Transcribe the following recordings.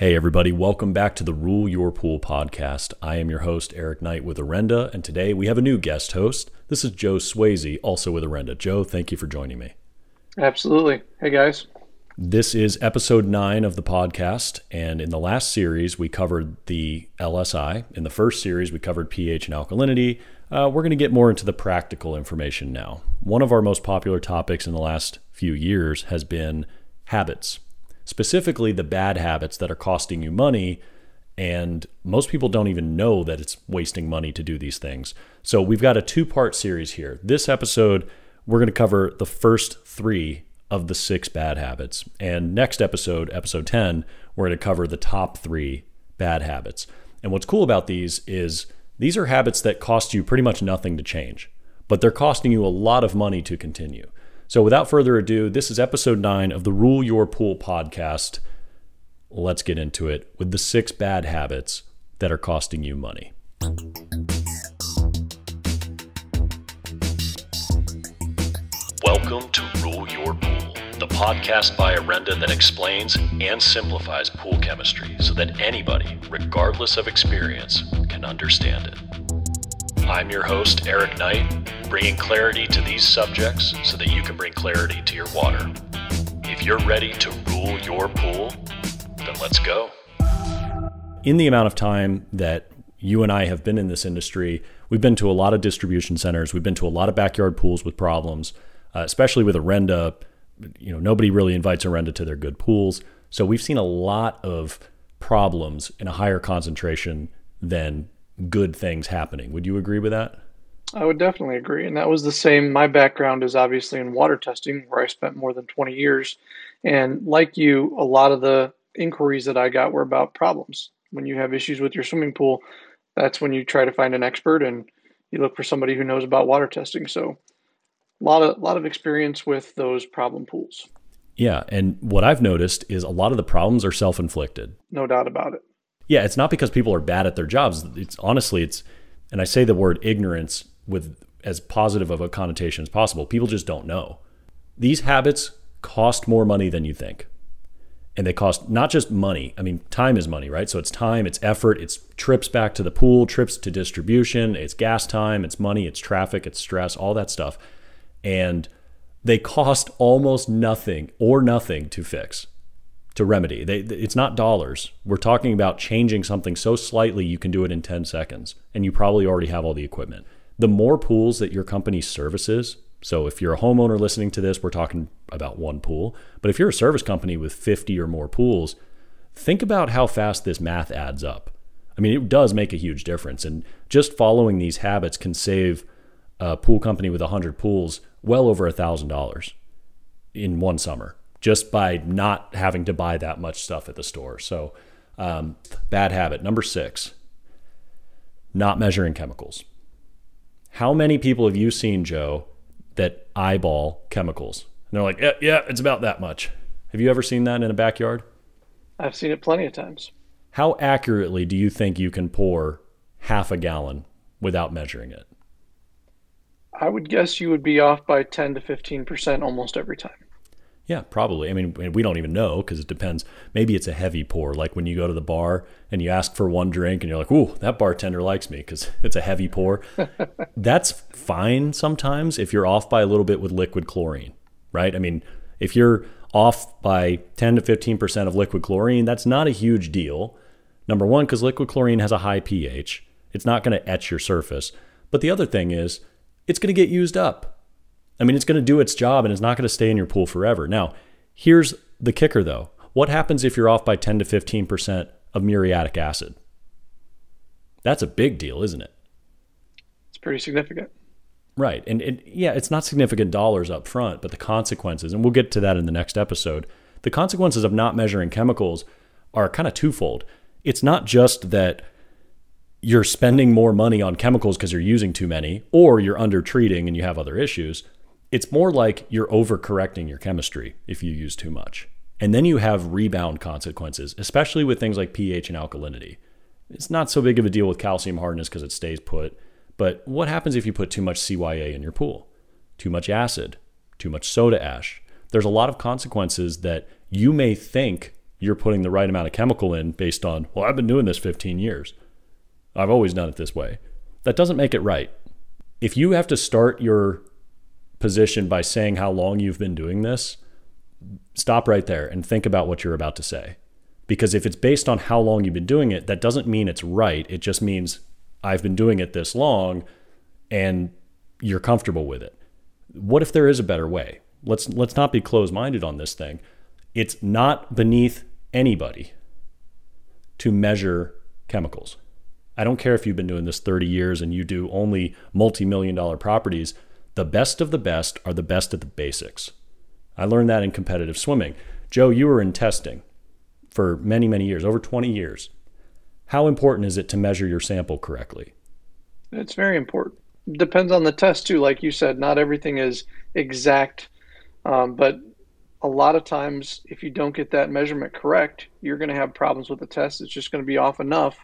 Hey everybody, welcome back to the Rule Your Pool podcast. I am your host, Eric Knight with Orenda, and today we have a new guest host. This is Joe Swayze, also with Orenda. Joe, thank you for joining me. Absolutely. Hey guys. This is episode 9 of the podcast, and in the last series, we covered the LSI. In the first series, we covered pH and alkalinity. We're going to get more into the practical information now. One of our most popular topics in the last few years has been habits. Specifically the bad habits that are costing you money, and most people don't even know that it's wasting money to do these things. So we've got a two-part series here. This episode, we're going to cover the first 3 of the 6 bad habits. And next episode, episode 10, we're going to cover the top 3 bad habits. And what's cool about these is these are habits that cost you pretty much nothing to change, but they're costing you a lot of money to continue. So without further ado, this is episode 9 of the Rule Your Pool podcast. Let's get into it with the 6 bad habits that are costing you money. Welcome to Rule Your Pool, the podcast by Orenda that explains and simplifies pool chemistry so that anybody, regardless of experience, can understand it. I'm your host, Eric Knight, bringing clarity to these subjects so that you can bring clarity to your water. If you're ready to rule your pool, then let's go. In the amount of time that you and I have been in this industry, we've been to a lot of distribution centers. We've been to a lot of backyard pools with problems, especially with Orenda. You know, nobody really invites Orenda to their good pools. So we've seen a lot of problems in a higher concentration than good things happening. Would you agree with that? I would definitely agree. And that was the same. My background is obviously in water testing, where I spent more than 20 years. And like you, a lot of the inquiries that I got were about problems. When you have issues with your swimming pool, that's when you try to find an expert and you look for somebody who knows about water testing. So a lot of experience with those problem pools. Yeah. And what I've noticed is a lot of the problems are self-inflicted. No doubt about it. Yeah. It's not because people are bad at their jobs. It's honestly, and I say the word ignorance with as positive of a connotation as possible. People just don't know. These habits cost more money than you think. And they cost not just money. I mean, time is money, right? So it's time, it's effort, it's trips back to the pool, trips to distribution, it's gas time, it's money, it's traffic, it's stress, all that stuff. And they cost almost nothing or nothing to fix, to remedy. It's not dollars. We're talking about changing something so slightly you can do it in 10 seconds, and you probably already have all the equipment. The more pools that your company services, so if you're a homeowner listening to this, we're talking about one pool, but if you're a service company with 50 or more pools, think about how fast this math adds up. I mean, it does make a huge difference, and just following these habits can save a pool company with 100 pools well over $1,000 in one summer, just by not having to buy that much stuff at the store. So bad habit. Number 6, not measuring chemicals. How many people have you seen, Joe, that eyeball chemicals? And they're like, yeah, it's about that much. Have you ever seen that in a backyard? I've seen it plenty of times. How accurately do you think you can pour half a gallon without measuring it? I would guess you would be off by 10 to 15% almost every time. Yeah, probably. I mean, we don't even know because it depends. Maybe it's a heavy pour, like when you go to the bar and you ask for one drink and you're like, ooh, that bartender likes me because it's a heavy pour. That's fine sometimes if you're off by a little bit with liquid chlorine, right? I mean, if you're off by 10 to 15% of liquid chlorine, that's not a huge deal. Number one, because liquid chlorine has a high pH. It's not going to etch your surface. But the other thing is it's going to get used up. I mean, it's going to do its job and it's not going to stay in your pool forever. Now, here's the kicker though. What happens if you're off by 10 to 15% of muriatic acid? That's a big deal, isn't it? It's pretty significant. Right. And yeah, it's not significant dollars up front, but the consequences, and we'll get to that in the next episode, the consequences of not measuring chemicals are kind of twofold. It's not just that you're spending more money on chemicals because you're using too many, or you're under-treating and you have other issues. It's more like you're overcorrecting your chemistry if you use too much. And then you have rebound consequences, especially with things like pH and alkalinity. It's not so big of a deal with calcium hardness because it stays put, but what happens if you put too much CYA in your pool? Too much acid, too much soda ash. There's a lot of consequences that you may think you're putting the right amount of chemical in based on, well, I've been doing this 15 years. I've always done it this way. That doesn't make it right. If you have to start your position by saying how long you've been doing this, stop right there and think about what you're about to say. Because if it's based on how long you've been doing it, that doesn't mean it's right. It just means I've been doing it this long and you're comfortable with it. What if there is a better way? Let's not be closed-minded on this thing. It's not beneath anybody to measure chemicals. I don't care if you've been doing this 30 years and you do only multi-million-dollar properties. The best of the best are the best at the basics. I learned that in competitive swimming. Joe, you were in testing for many, many years, over 20 years. How important is it to measure your sample correctly? It's very important. Depends on the test too. Like you said, not everything is exact, but a lot of times if you don't get that measurement correct, you're going to have problems with the test. It's just going to be off enough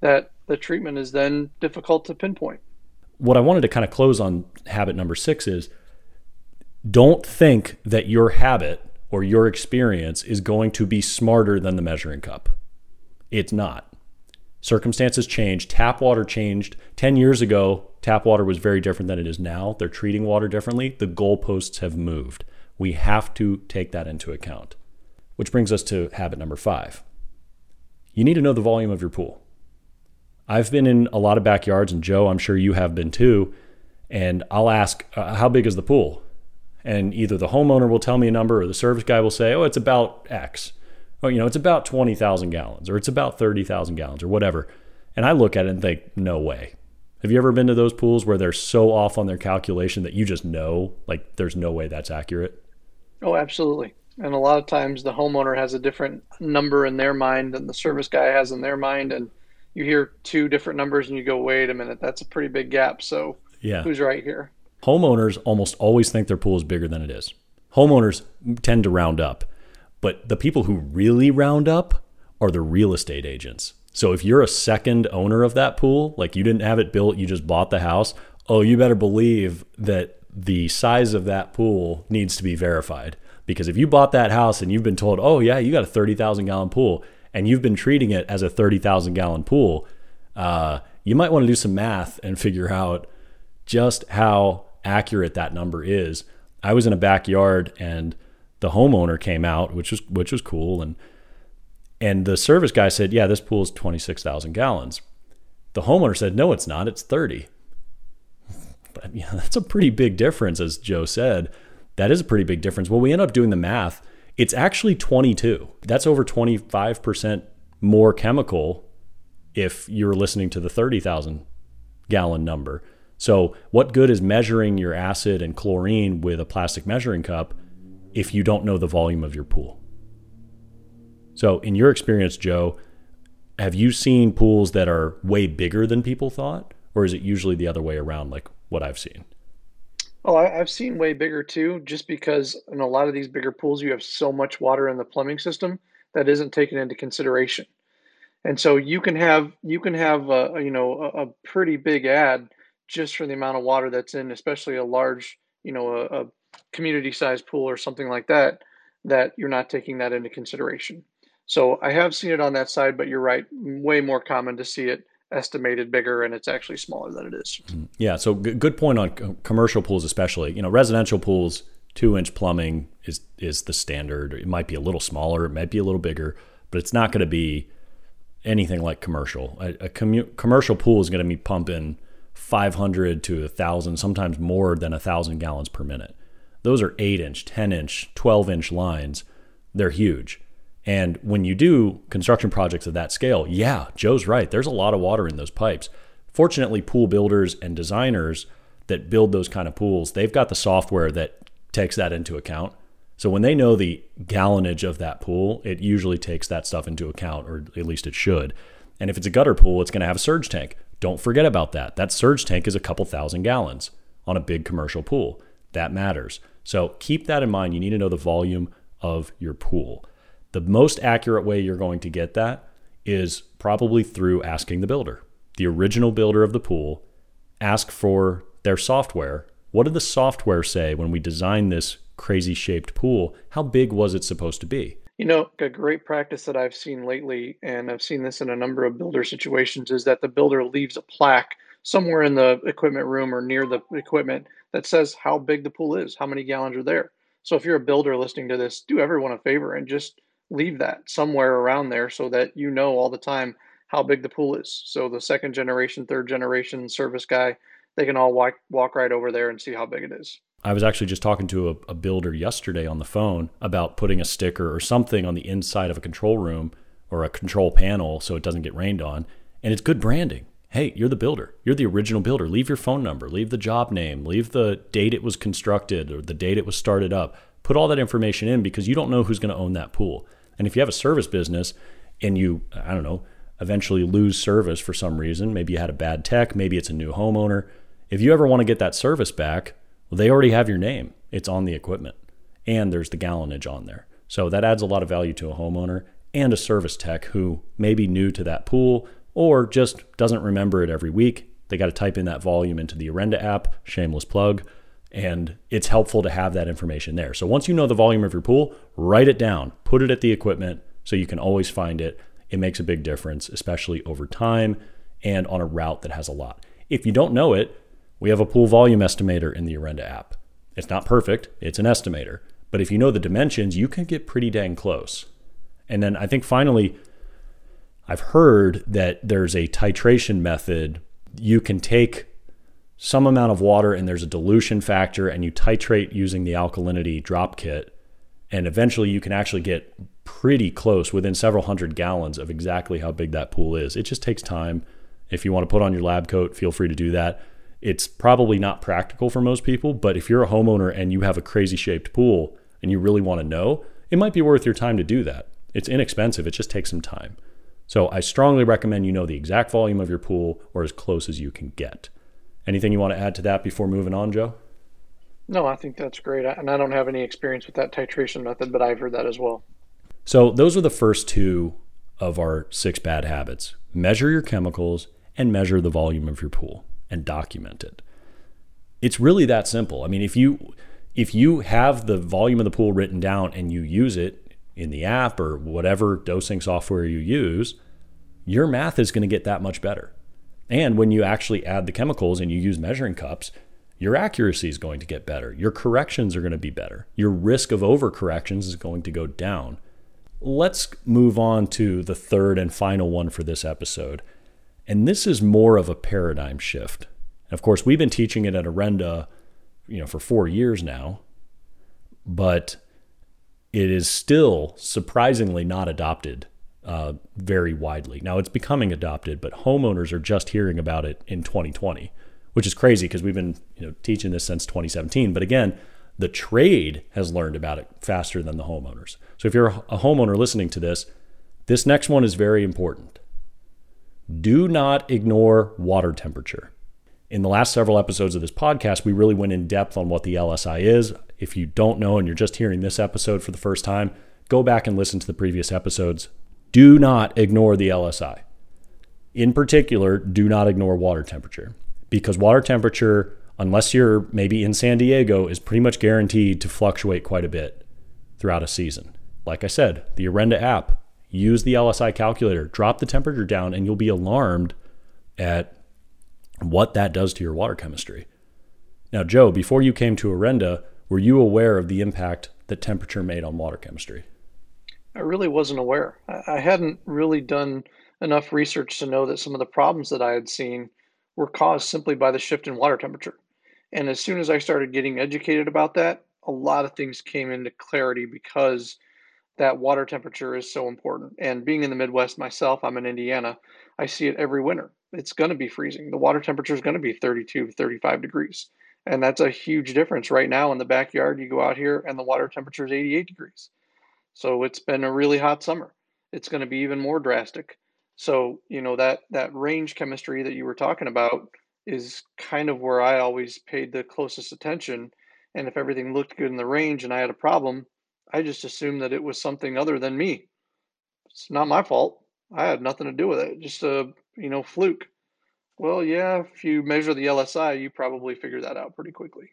that the treatment is then difficult to pinpoint. What I wanted to kind of close on habit number 6 is, don't think that your habit or your experience is going to be smarter than the measuring cup. It's not. Circumstances change. Tap water changed. 10 years ago, tap water was very different than it is now. They're treating water differently. The goalposts have moved. We have to take that into account. Which brings us to habit number 5. You need to know the volume of your pool. I've been in a lot of backyards, and Joe, I'm sure you have been too, and I'll ask, how big is the pool? And either the homeowner will tell me a number or the service guy will say, oh, it's about X. Oh, you know, it's about 20,000 gallons or it's about 30,000 gallons or whatever. And I look at it and think, no way. Have you ever been to those pools where they're so off on their calculation that you just know, like, there's no way that's accurate? Oh, absolutely. And a lot of times the homeowner has a different number in their mind than the service guy has in their mind. And you hear two different numbers and you go, wait a minute, that's a pretty big gap. So yeah, who's right here? Homeowners almost always think their pool is bigger than it is. Homeowners tend to round up, but the people who really round up are the real estate agents. So if you're a second owner of that pool, like you didn't have it built, you just bought the house, oh, you better believe that the size of that pool needs to be verified. Because if you bought that house and you've been told, oh yeah, you got a 30,000 gallon pool and you've been treating it as a 30,000 gallon pool, you might want to do some math and figure out just how accurate that number is. I was in a backyard and the homeowner came out, which was cool, and the service guy said, yeah, this pool is 26,000 gallons. The homeowner said, no, it's not, it's 30. But yeah, that's a pretty big difference, as Joe said. That is a pretty big difference. Well, we end up doing the math. It's actually 22. That's over 25% more chemical if you're listening to the 30,000 gallon number. So what good is measuring your acid and chlorine with a plastic measuring cup if you don't know the volume of your pool? So in your experience, Joe, have you seen pools that are way bigger than people thought? Or is it usually the other way around, like what I've seen? Oh, I've seen way bigger too, just because in a lot of these bigger pools, you have so much water in the plumbing system that isn't taken into consideration. And so you can have a pretty big ad just for the amount of water that's in, especially a large, a community-sized pool or something like that, that you're not taking that into consideration. So I have seen it on that side, but you're right, way more common to see it estimated bigger and it's actually smaller than it is. Yeah, so good point on commercial pools especially. Residential pools, 2-inch plumbing is the standard. It might be a little smaller, it might be a little bigger, but it's not going to be anything like commercial. A commercial pool is going to be pumping 500 to 1,000, sometimes more than 1,000 gallons per minute. Those are 8-inch, 10-inch, 12-inch lines. They're huge. And when you do construction projects of that scale, yeah, Joe's right. There's a lot of water in those pipes. Fortunately, pool builders and designers that build those kind of pools, they've got the software that takes that into account. So when they know the gallonage of that pool, it usually takes that stuff into account, or at least it should. And if it's a gutter pool, it's going to have a surge tank. Don't forget about that. That surge tank is a couple thousand gallons on a big commercial pool. That matters. So keep that in mind. You need to know the volume of your pool. The most accurate way you're going to get that is probably through asking the builder, the original builder of the pool. Ask for their software. What did the software say when we designed this crazy shaped pool? How big was it supposed to be? A great practice that I've seen lately, and I've seen this in a number of builder situations, is that the builder leaves a plaque somewhere in the equipment room or near the equipment that says how big the pool is, how many gallons are there. So if you're a builder listening to this, do everyone a favor and just leave that somewhere around there so that you know all the time how big the pool is. So the second generation, third generation service guy, they can all walk right over there and see how big it is. I was actually just talking to a builder yesterday on the phone about putting a sticker or something on the inside of a control room or a control panel so it doesn't get rained on. And it's good branding. Hey, you're the builder. You're the original builder. Leave your phone number. Leave the job name. Leave the date it was constructed or the date it was started up. Put all that information in because you don't know who's going to own that pool. And if you have a service business and you, I don't know, eventually lose service for some reason, maybe you had a bad tech, maybe it's a new homeowner. If you ever want to get that service back, well, they already have your name. It's on the equipment and there's the gallonage on there. So that adds a lot of value to a homeowner and a service tech who may be new to that pool or just doesn't remember it every week. They got to type in that volume into the Orenda app, shameless plug, and it's helpful to have that information there. So once you know the volume of your pool, write it down, put it at the equipment so you can always find it. It makes a big difference, especially over time and on a route that has a lot. If you don't know it, we have a pool volume estimator in the Orenda app. It's not perfect, it's an estimator. But if you know the dimensions, you can get pretty dang close. And then I think finally, I've heard that there's a titration method. You can take some amount of water and there's a dilution factor and you titrate using the alkalinity drop kit. And eventually you can actually get pretty close within several hundred gallons of exactly how big that pool is. It just takes time. If you want to put on your lab coat, feel free to do that. It's probably not practical for most people, but if you're a homeowner and you have a crazy shaped pool and you really want to know, it might be worth your time to do that. It's inexpensive, it just takes some time. So I strongly recommend you know the exact volume of your pool or as close as you can get. Anything you want to add to that before moving on, Joe? No, I think that's great. And I don't have any experience with that titration method, but I've heard that as well. So those are the first two of our 6 bad habits. Measure your chemicals and measure the volume of your pool and document it. It's really that simple. I mean, if you have the volume of the pool written down and you use it in the app or whatever dosing software you use, your math is going to get that much better. And when you actually add the chemicals and you use measuring cups, your accuracy is going to get better. Your corrections are going to be better. Your risk of overcorrections is going to go down. Let's move on to the third and final one for this episode. And this is more of a paradigm shift. And of course, we've been teaching it at Orenda, for 4 years now, but it is still surprisingly not adopted very widely. Now it's becoming adopted, but homeowners are just hearing about it in 2020, which is crazy because we've been teaching this since 2017. But again, the trade has learned about it faster than the homeowners. So if you're a homeowner listening to this, this next one is very important. Do not ignore water temperature. In the last several episodes of this podcast, we really went in depth on what the LSI is. If you don't know and you're just hearing this episode for the first time, go back and listen to the previous episodes. Do not ignore the LSI. In particular, do not ignore water temperature, because water temperature, unless you're maybe in San Diego, is pretty much guaranteed to fluctuate quite a bit throughout a season. Like I said, the Orenda app, use the LSI calculator, drop the temperature down, and you'll be alarmed at what that does to your water chemistry. Now, Joe, before you came to Orenda, were you aware of the impact that temperature made on water chemistry? I really wasn't aware. I hadn't really done enough research to know that some of the problems that I had seen were caused simply by the shift in water temperature. And as soon as I started getting educated about that, a lot of things came into clarity because that water temperature is so important. And being in the Midwest myself, I'm in Indiana, I see it every winter. It's going to be freezing. The water temperature is going to be 32, 35 degrees. And that's a huge difference. Right now in the backyard, you go out here and the water temperature is 88 degrees. So it's been a really hot summer. It's going to be even more drastic. So, that range chemistry that you were talking about is kind of where I always paid the closest attention. And if everything looked good in the range and I had a problem, I just assumed that it was something other than me. It's not my fault. I had nothing to do with it. Just a, fluke. Well, yeah, if you measure the LSI, you probably figure that out pretty quickly.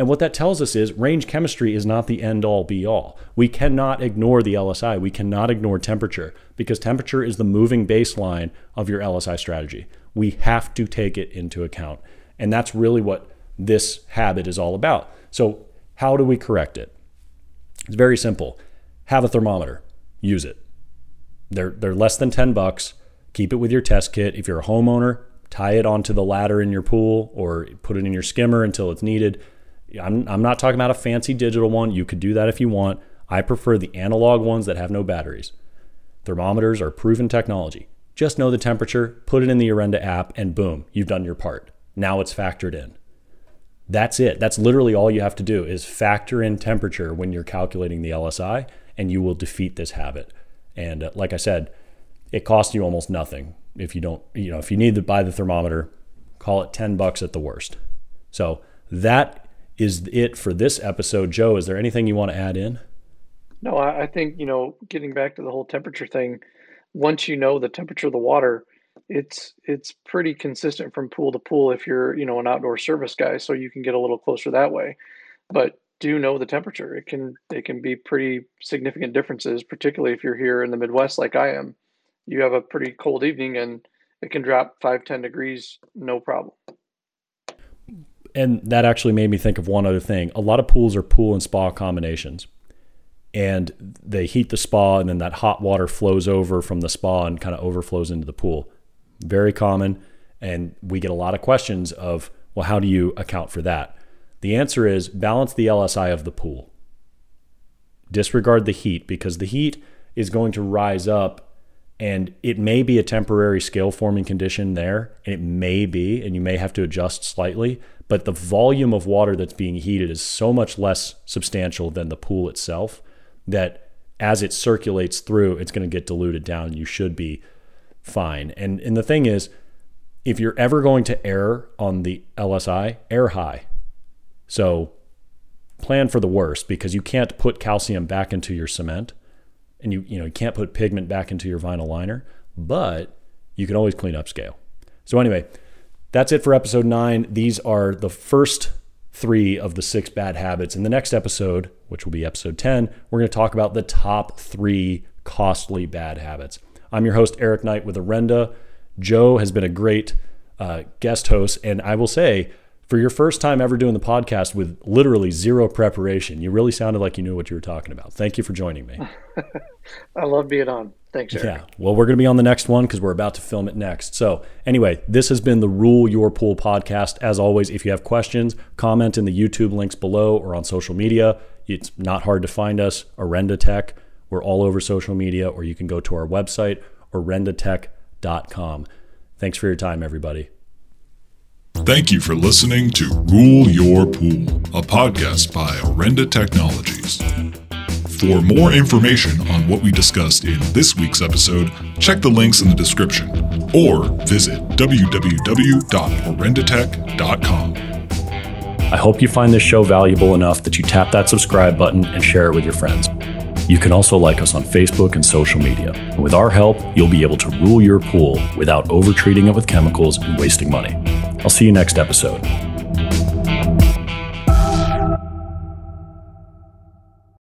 And what that tells us is range chemistry is not the end all be all. We cannot ignore the LSI. We cannot ignore temperature, because temperature is the moving baseline of your LSI strategy. We have to take it into account. And that's really what this habit is all about. So how do we correct it? It's very simple. Have a thermometer, use it. They're less than $10. Keep it with your test kit. If you're a homeowner, tie it onto the ladder in your pool or put it in your skimmer until it's needed. I'm not talking about a fancy digital one. You could do that if you want. I prefer the analog ones that have no batteries. Thermometers are proven technology. Just know the temperature, put it in the Orenda app, and boom, you've done your part. Now it's factored in. That's it. That's literally all you have to do, is factor in temperature when you're calculating the LSI, and you will defeat this habit. And like I said, it costs you almost nothing. If you don't, you know, if you need to buy the thermometer, call it $10 at the worst. So that is it for this episode. Joe, is there anything you want to add in? No, I think, you know, getting back to the whole temperature thing, once you know the temperature of the water, it's pretty consistent from pool to pool if you're, you know, an outdoor service guy, so you can get a little closer that way. But do know the temperature. It can be pretty significant differences, particularly if you're here in the Midwest like I am. You have a pretty cold evening and it can drop 5-10 degrees, no problem. And that actually made me think of one other thing. A lot of pools are pool and spa combinations, and they heat the spa and then that hot water flows over from the spa and kind of overflows into the pool. Very common. And we get a lot of questions of, well, how do you account for that? The answer is balance the LSI of the pool. Disregard the heat, because the heat is going to rise up, and it may be a temporary scale forming condition there, and it may be, and you may have to adjust slightly, but the volume of water that's being heated is so much less substantial than the pool itself that as it circulates through, it's going to get diluted down and you should be fine. And the thing is, if you're ever going to err on the LSI, err high. So plan for the worst, because you can't put calcium back into your cement. And you can't put pigment back into your vinyl liner, but you can always clean up scale. So anyway, that's it for episode 9. These are the first 3 of the 6 bad habits. In the next episode, which will be episode 10, we're going to talk about the top 3 costly bad habits. I'm your host, Eric Knight with Orenda. Joe has been a great guest host. And I will say, for your first time ever doing the podcast with literally zero preparation, you really sounded like you knew what you were talking about. Thank you for joining me. I love being on. Thanks, Eric. Yeah. Well, we're going to be on the next one because we're about to film it next. So anyway, this has been the Rule Your Pool podcast. As always, if you have questions, comment in the YouTube links below or on social media. It's not hard to find us, Orenda Tech. We're all over social media, or you can go to our website, orendatech.com. Thanks for your time, everybody. Thank you for listening to Rule Your Pool, a podcast by Orenda Technologies. For more information on what we discussed in this week's episode, check the links in the description or visit www.orendatech.com. I hope you find this show valuable enough that you tap that subscribe button and share it with your friends. You can also like us on Facebook and social media. And with our help, you'll be able to rule your pool without over-treating it with chemicals and wasting money. I'll see you next episode.